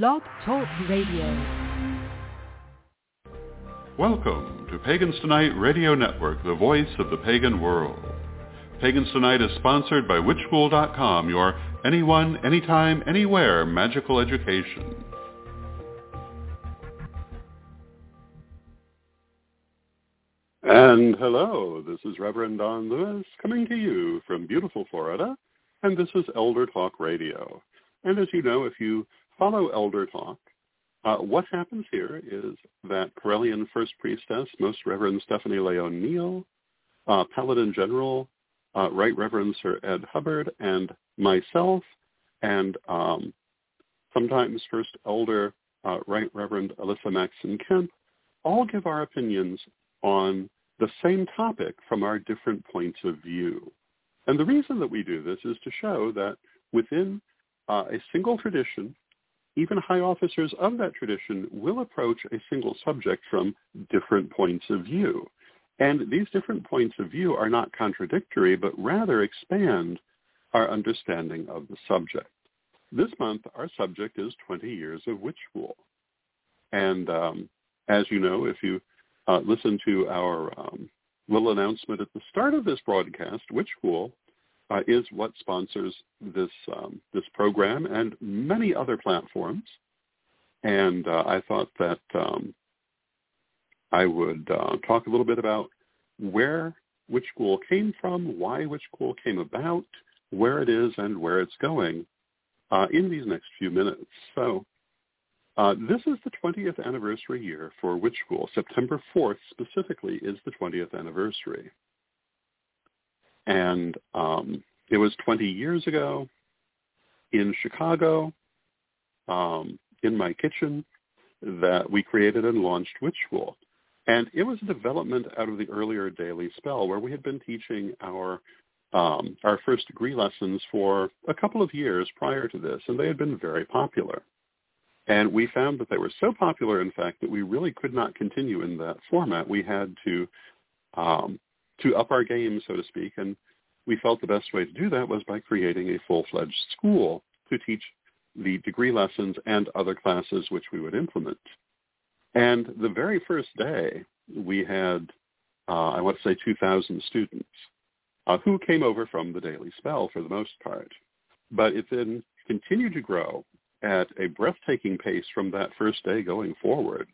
Blog Talk Radio. Welcome to Pagans Tonight Radio Network, the voice of the pagan world. Pagans Tonight is sponsored by witchschool.com, your anyone, anytime, anywhere magical education. And hello, this is Reverend Don Lewis coming to you from beautiful Florida, and this is Elder Talk Radio. And as you know, if you follow Elder Talk, what happens here is that Correllian First Priestess, Most Reverend Stephanie Leone Neal, Paladin General, Right Reverend Sir Ed Hubbard, and myself, and sometimes First Elder Right Reverend Alyssa Maxson Kemp, all give our opinions on the same topic from our different points of view. And the reason that we do this is to show that within a single tradition, even high officers of that tradition will approach a single subject from different points of view. And these different points of view are not contradictory, but rather expand our understanding of the subject. This month, our subject is 20 years of witch school. And as you know, if you listen to our little announcement at the start of this broadcast, Witch School is what sponsors this program and many other platforms. And I thought that I would talk a little bit about where Witch School came from, why Witch School came about, where it is, and where it's going in these next few minutes. So this is the 20th anniversary year for Witch School. September 4th specifically is the 20th anniversary. And it was 20 years ago in Chicago, in my kitchen, that we created and launched Witch School. And it was a development out of the earlier Daily Spell, where we had been teaching our first degree lessons for a couple of years prior to this, and they had been very popular. And we found that they were so popular, in fact, that we really could not continue in that format. We had to up our game, so to speak, and we felt the best way to do that was by creating a full-fledged school to teach the degree lessons and other classes which we would implement. And the very first day, we had, 2,000 students who came over from the Daily Spell for the most part. But it then continued to grow at a breathtaking pace from that first day going forward.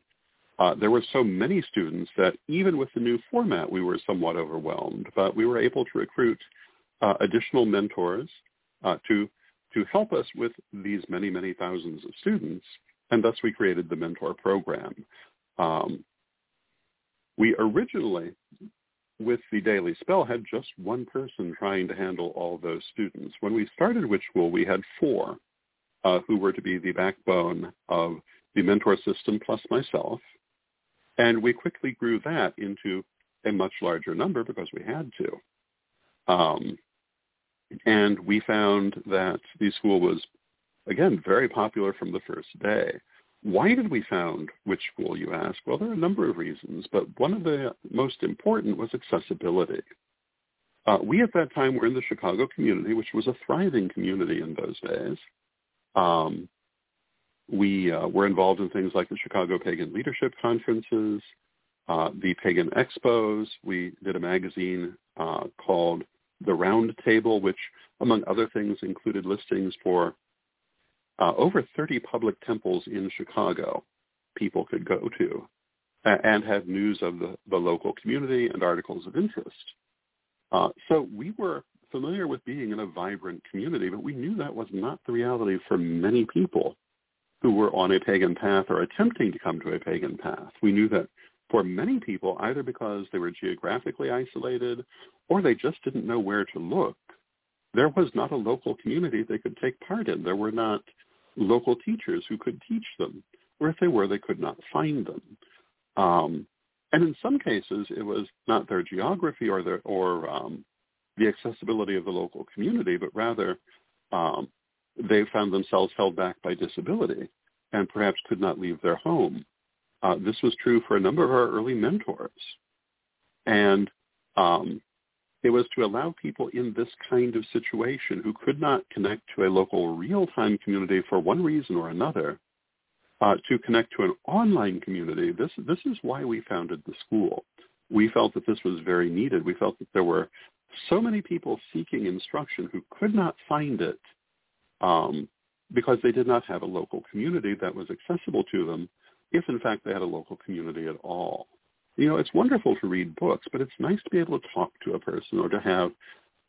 There were so many students that even with the new format, we were somewhat overwhelmed, but we were able to recruit additional mentors to help us with these many, many thousands of students, and thus we created the mentor program. We originally, with the Daily Spell, had just one person trying to handle all those students. When we started Witch School, we had four who were to be the backbone of the mentor system plus myself. And we quickly grew that into a much larger number because we had to. And we found that the school was, again, very popular from the first day. Why did we found Witch School, you ask? Well, there are a number of reasons, but one of the most important was accessibility. We at that time were in the Chicago community, which was a thriving community in those days. We were involved in things like the Chicago Pagan Leadership Conferences, the Pagan Expos. We did a magazine called The Roundtable, which, among other things, included listings for over 30 public temples in Chicago people could go to and had news of the local community and articles of interest. So we were familiar with being in a vibrant community, but we knew that was not the reality for many people who were on a pagan path or attempting to come to a pagan path. We knew that for many people, either because they were geographically isolated or they just didn't know where to look, there was not a local community they could take part in. There were not local teachers who could teach them, or if they were, they could not find them. And in some cases, it was not their geography or the accessibility of the local community, but rather they found themselves held back by disability and perhaps could not leave their home. This was true for a number of our early mentors. And it was to allow people in this kind of situation who could not connect to a local real-time community for one reason or another to connect to an online community. This is why we founded the school. We felt that this was very needed. We felt that there were so many people seeking instruction who could not find it because they did not have a local community that was accessible to them, if in fact they had a local community at all. You know, it's wonderful to read books, but it's nice to be able to talk to a person or to have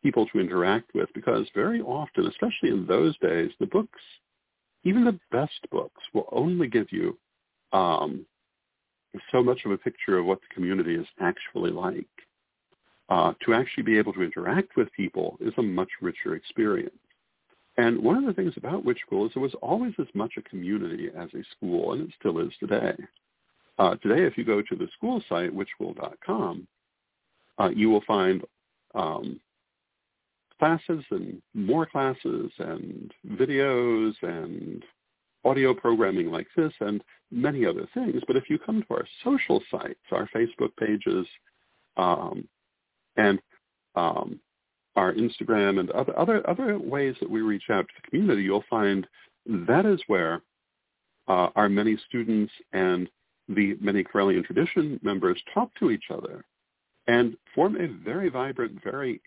people to interact with, because very often, especially in those days, the books, even the best books, will only give you so much of a picture of what the community is actually like. To actually be able to interact with people is a much richer experience. And one of the things about Witch School is it was always as much a community as a school, and it still is today. Today, if you go to the school site, witchschool.com, you will find classes and more classes and videos and audio programming like this and many other things. But if you come to our social sites, our Facebook pages, and our Instagram and other ways that we reach out to the community, you'll find that is where our many students and the many Correllian Tradition members talk to each other and form a very vibrant, very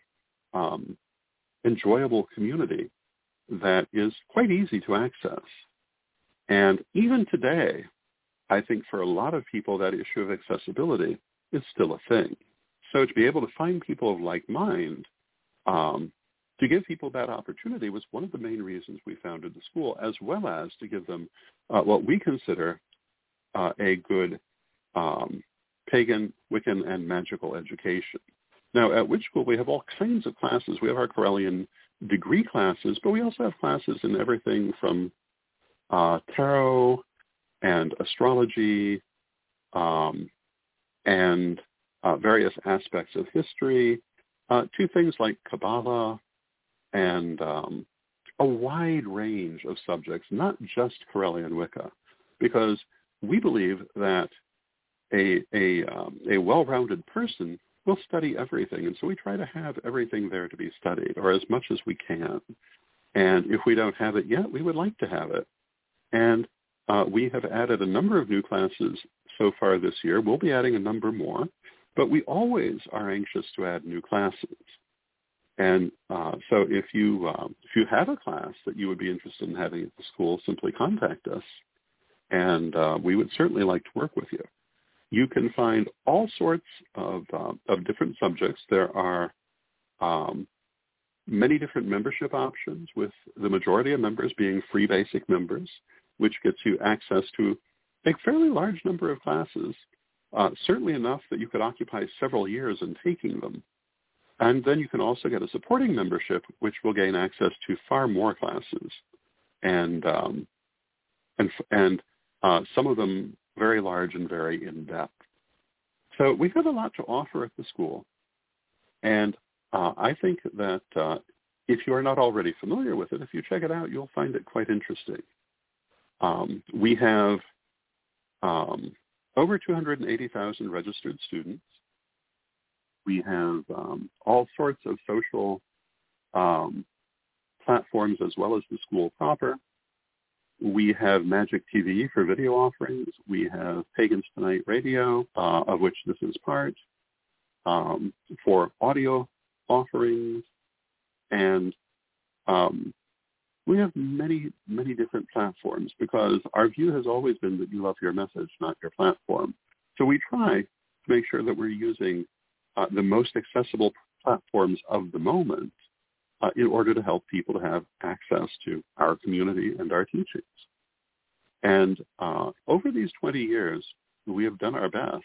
enjoyable community that is quite easy to access. And even today, I think for a lot of people, that issue of accessibility is still a thing. So to be able to find people of like mind, to give people that opportunity was one of the main reasons we founded the school, as well as to give them what we consider a good pagan, Wiccan, and magical education. Now, at Witch School, we have all kinds of classes. We have our Correllian degree classes, but we also have classes in everything from tarot and astrology and various aspects of history to things like Kabbalah and a wide range of subjects, not just Correllian Wicca, because we believe that a well-rounded person will study everything, and so we try to have everything there to be studied, or as much as we can. And if we don't have it yet, we would like to have it. And we have added a number of new classes so far this year. We'll be adding a number more, but we always are anxious to add new classes. And so if you have a class that you would be interested in having at the school, simply contact us, and we would certainly like to work with you. You can find all sorts of different subjects. There are many different membership options, with the majority of members being free basic members, which gets you access to a fairly large number of classes, certainly enough that you could occupy several years in taking them. And then you can also get a supporting membership, which will gain access to far more classes, and some of them very large and very in-depth. So we have a lot to offer at the school, and I think that if you are not already familiar with it, if you check it out, you'll find it quite interesting. We have over 280,000 registered students. We have all sorts of social platforms as well as the school proper. We have Magic TV for video offerings. We have Pagans Tonight Radio, of which this is part, for audio offerings. And we have many, many different platforms, because our view has always been that you love your message, not your platform. So we try to make sure that we're using the most accessible platforms of the moment in order to help people to have access to our community and our teachings. And over these 20 years, we have done our best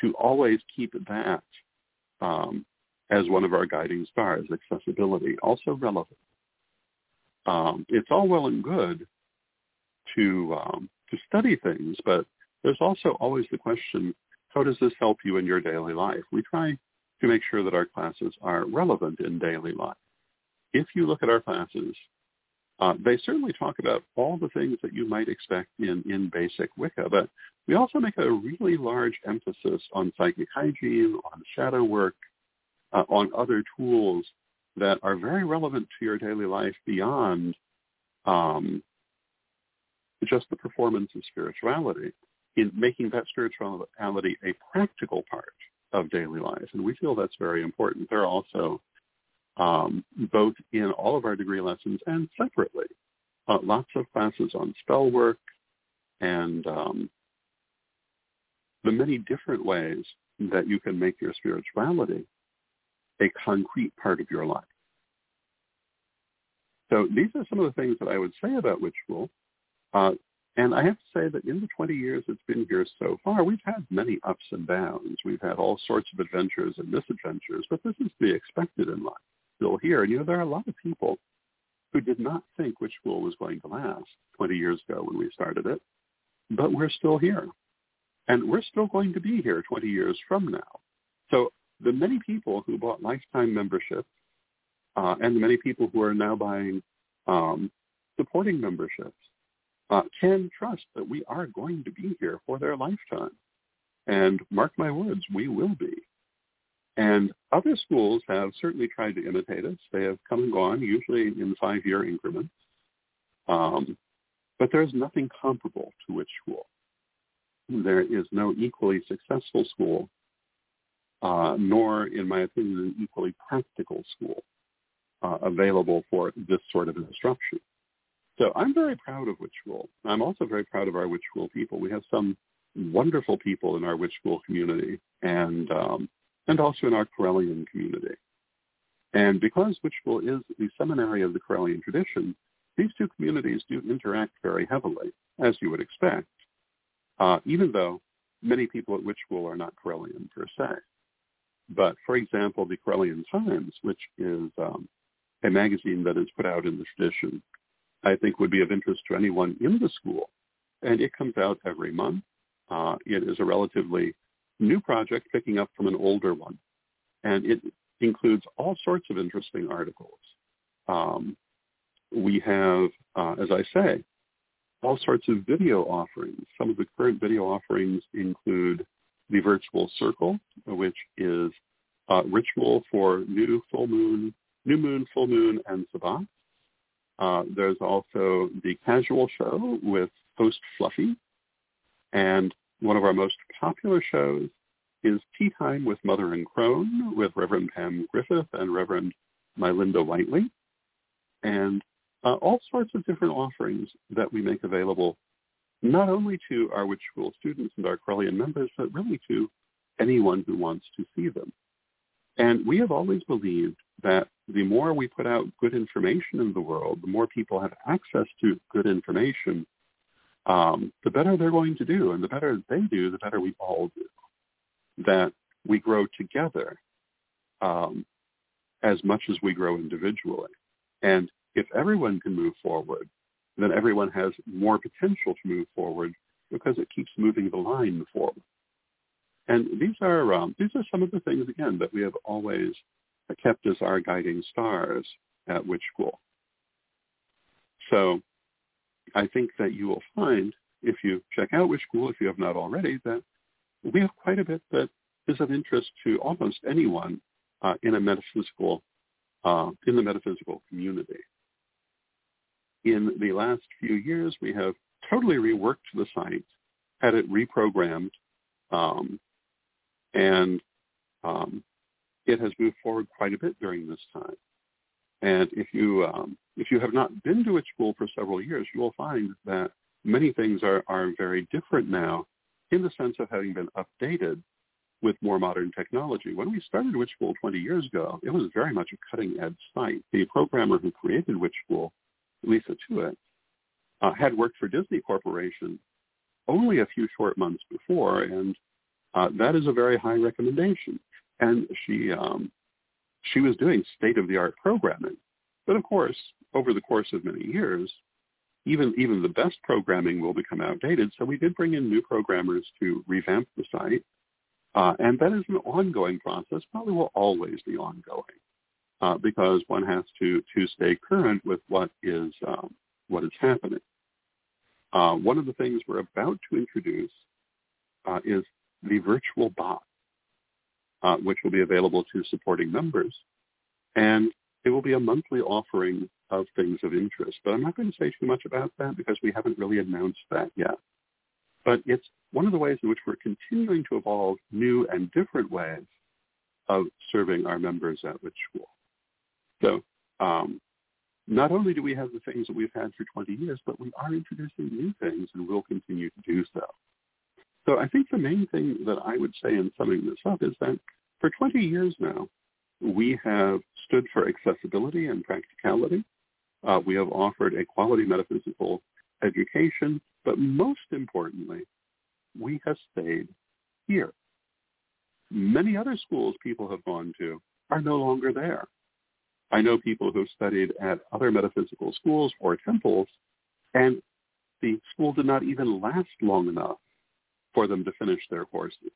to always keep that as one of our guiding stars, accessibility, also relevant. It's all well and good to study things, but there's also always the question, how does this help you in your daily life? We try to make sure that our classes are relevant in daily life. If you look at our classes, they certainly talk about all the things that you might expect in basic Wicca, but we also make a really large emphasis on psychic hygiene, on shadow work, on other tools that are very relevant to your daily life beyond but just the performance of spirituality, in making that spirituality a practical part of daily life. And we feel that's very important. There are also, both in all of our degree lessons and separately, lots of classes on spell work and the many different ways that you can make your spirituality a concrete part of your life. So these are some of the things that I would say about Witch School. And I have to say that in the 20 years it's been here so far, we've had many ups and downs. We've had all sorts of adventures and misadventures, but this is to be expected in life. Still here. And, there are a lot of people who did not think Witch School was going to last 20 years ago when we started it, but we're still here. And we're still going to be here 20 years from now. So the many people who bought lifetime membership and the many people who are now buying supporting memberships can trust that we are going to be here for their lifetime. And mark my words, we will be. And other schools have certainly tried to imitate us. They have come and gone, usually in 5-year increments. But there's nothing comparable to Witch School. There is no equally successful school, nor, in my opinion, an equally practical school available for this sort of instruction. So I'm very proud of Witch School. I'm also very proud of our Witch School people. We have some wonderful people in our Witch School community and also in our Correllian community. And because Witch School is the seminary of the Correllian tradition, these two communities do interact very heavily, as you would expect. Even though many people at Witch School are not Correllian per se. But, for example, the Correllian Times, which is a magazine that is put out in the tradition, I think would be of interest to anyone in the school. And it comes out every month. It is a relatively new project picking up from an older one. And it includes all sorts of interesting articles. We have, as I say, all sorts of video offerings. Some of the current video offerings include the virtual circle, which is ritual for new moon, full moon, and Sabbath. There's also the casual show with host Fluffy. And one of our most popular shows is Tea Time with Mother and Crone with Reverend Pam Griffith and Reverend Mylinda Whiteley. And all sorts of different offerings that we make available not only to our Witch School students and our Correllian members, but really to anyone who wants to see them. And we have always believed that the more we put out good information in the world, the more people have access to good information, the better they're going to do. And the better they do, the better we all do. That we grow together as much as we grow individually. And if everyone can move forward, then everyone has more potential to move forward because it keeps moving the line forward. And these are some of the things, again, that we have always kept as our guiding stars at Witch School. So I think that you will find, if you check out Witch School, if you have not already, that we have quite a bit that is of interest to almost anyone in the metaphysical community. In the last few years, we have totally reworked the site, had it reprogrammed, and it has moved forward quite a bit during this time. And if you have not been to Witch School for several years, you will find that many things are very different now in the sense of having been updated with more modern technology. When we started Witch School 20 years ago, it was very much a cutting-edge site. The programmer who created Witch School, Lisa Tewitt, had worked for Disney Corporation only a few short months before, and that is a very high recommendation. And she was doing state-of-the-art programming. But of course, over the course of many years, even the best programming will become outdated, so we did bring in new programmers to revamp the site, and that is an ongoing process, probably will always be ongoing. Because one has to stay current with what is happening. One of the things we're about to introduce is the virtual box, which will be available to supporting members, and it will be a monthly offering of things of interest. But I'm not going to say too much about that because we haven't really announced that yet. But it's one of the ways in which we're continuing to evolve new and different ways of serving our members at Witch School. So not only do we have the things that we've had for 20 years, but we are introducing new things and will continue to do so. So I think the main thing that I would say in summing this up is that for 20 years now, we have stood for accessibility and practicality. We have offered a quality metaphysical education, but most importantly, we have stayed here. Many other schools people have gone to are no longer there. I know people who studied at other metaphysical schools or temples, and the school did not even last long enough for them to finish their courses,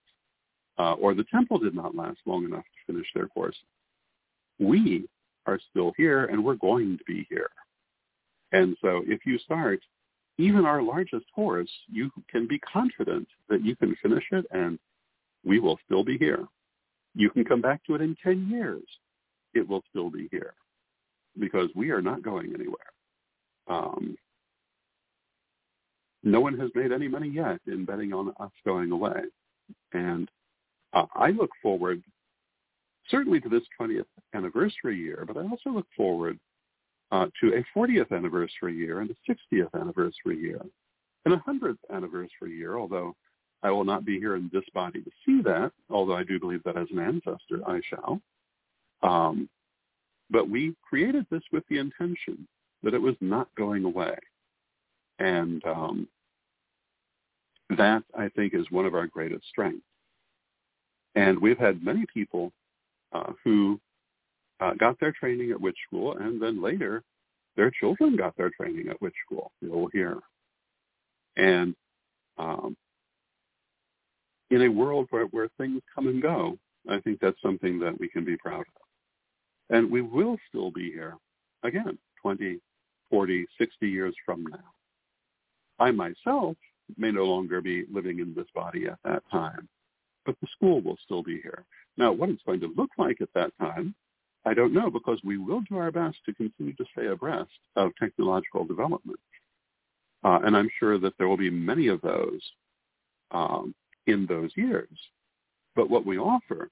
or the temple did not last long enough to finish their courses. We are still here, and we're going to be here. And so if you start even our largest course, you can be confident that you can finish it, and we will still be here. You can come back to it in 10 years. It will still be here because we are not going anywhere. No one has made any money yet in betting on us going away. And I look forward certainly to this 20th anniversary year, but I also look forward to a 40th anniversary year and a 60th anniversary year and a 100th anniversary year, although I will not be here in this body to see that, although I do believe that as an ancestor I shall. But we created this with the intention that it was not going away. And that, I think, is one of our greatest strengths. And we've had many people who got their training at Witch School, and then later their children got their training at Witch School. You'll hear. And in a world where things come and go, I think that's something that we can be proud of. And we will still be here, again, 20, 40, 60 years from now. I myself may no longer be living in this body at that time, but the school will still be here. Now, what it's going to look like at that time, I don't know, because we will do our best to continue to stay abreast of technological development. And I'm sure that there will be many of those in those years. But what we offer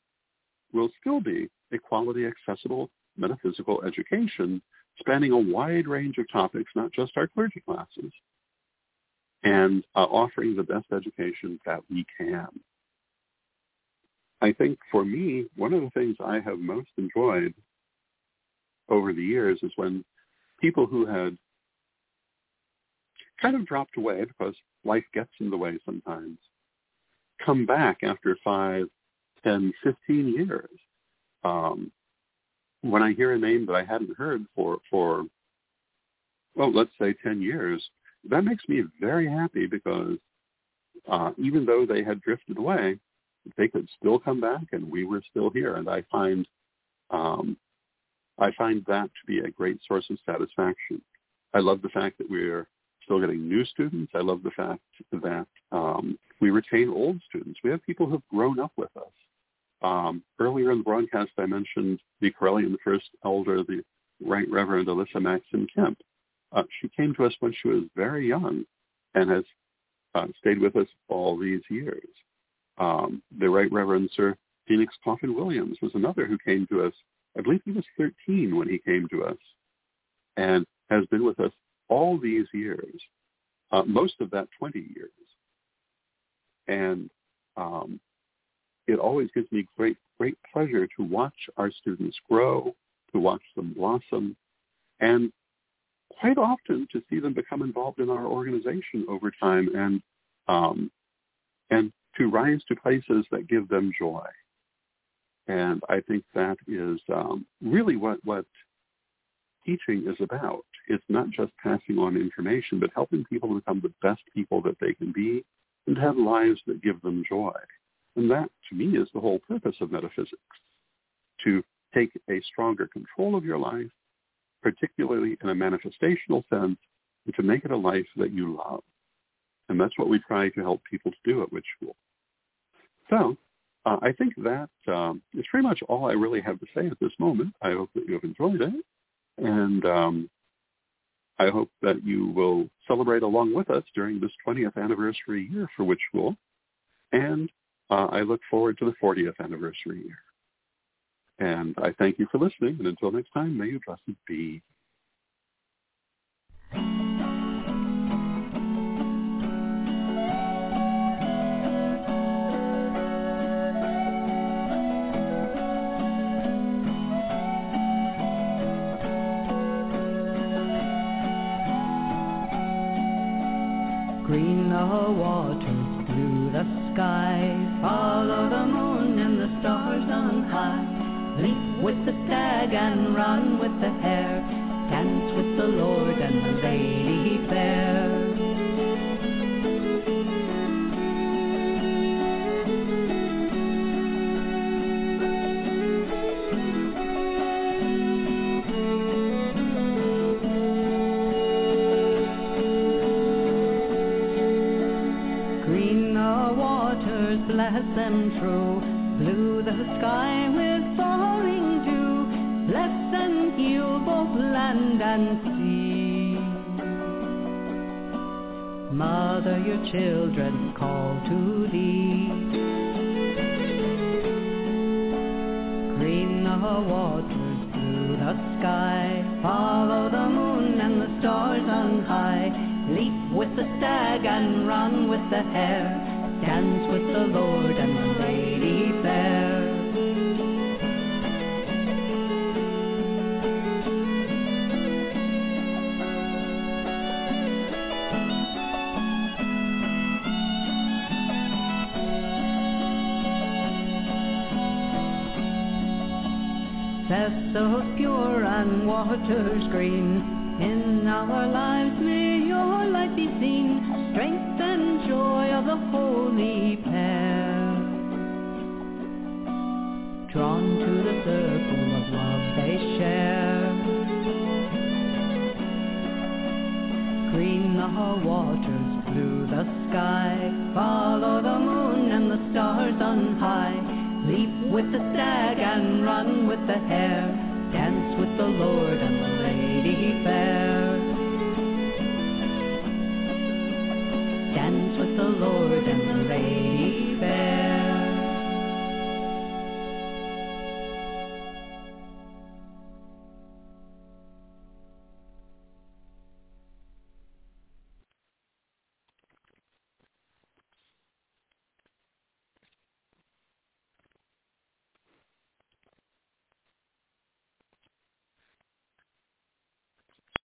will still be a quality, accessible, metaphysical education spanning a wide range of topics, not just our clergy classes, and offering the best education that we can. I think for me, one of the things I have most enjoyed over the years is when people who had kind of dropped away because life gets in the way sometimes, come back after 5, 10, 15 years. When I hear a name that I hadn't heard for well, let's say 10 years, that makes me very happy because even though they had drifted away, they could still come back and we were still here. And I find that to be a great source of satisfaction. I love the fact that we're still getting new students. I love the fact that we retain old students. We have people who have grown up with us. Earlier in the broadcast, I mentioned the Correllian First Elder, the Right Reverend Alyssa Maxson Kemp. She came to us when she was very young and has stayed with us all these years. The Right Reverend Sir Phoenix Coffin Williams was another who came to us. I believe he was 13 when he came to us and has been with us all these years, most of that 20 years. And it always gives me great, great pleasure to watch our students grow, to watch them blossom, and quite often to see them become involved in our organization over time and to rise to places that give them joy. And I think that is really what teaching is about. It's not just passing on information, but helping people become the best people that they can be and have lives that give them joy. And that, to me, is the whole purpose of metaphysics, to take a stronger control of your life, particularly in a manifestational sense, and to make it a life that you love. And that's what we try to help people to do at Witch School. So I think that is pretty much all I really have to say at this moment. I hope that you have enjoyed it. And I hope that you will celebrate along with us during this 20th anniversary year for Witch School, and I look forward to the 40th anniversary year. And I thank you for listening, and until next time, may your blessings be. Green the waters, blue the sky, follow the moon and the stars on high. Leap with the stag and run with the hare, dance with the lord and the lady fair. Bless them true, blue the sky with falling dew, bless and heal both land and sea. Mother, your children call to thee. Green the waters, blue the sky, follow the moon and the stars on high, leap with the stag and run with the hare, dance with the lord and the lady fair. Vessels pure and waters green, in our lives may your light be seen, strength and joy of the holy pair. Drawn to the circle of love they share. Green the waters, blue the sky, follow the moon and the stars on high, leap with the stag and run with the hare, dance with the lord and the lady fair. Dance with the lord and the lady.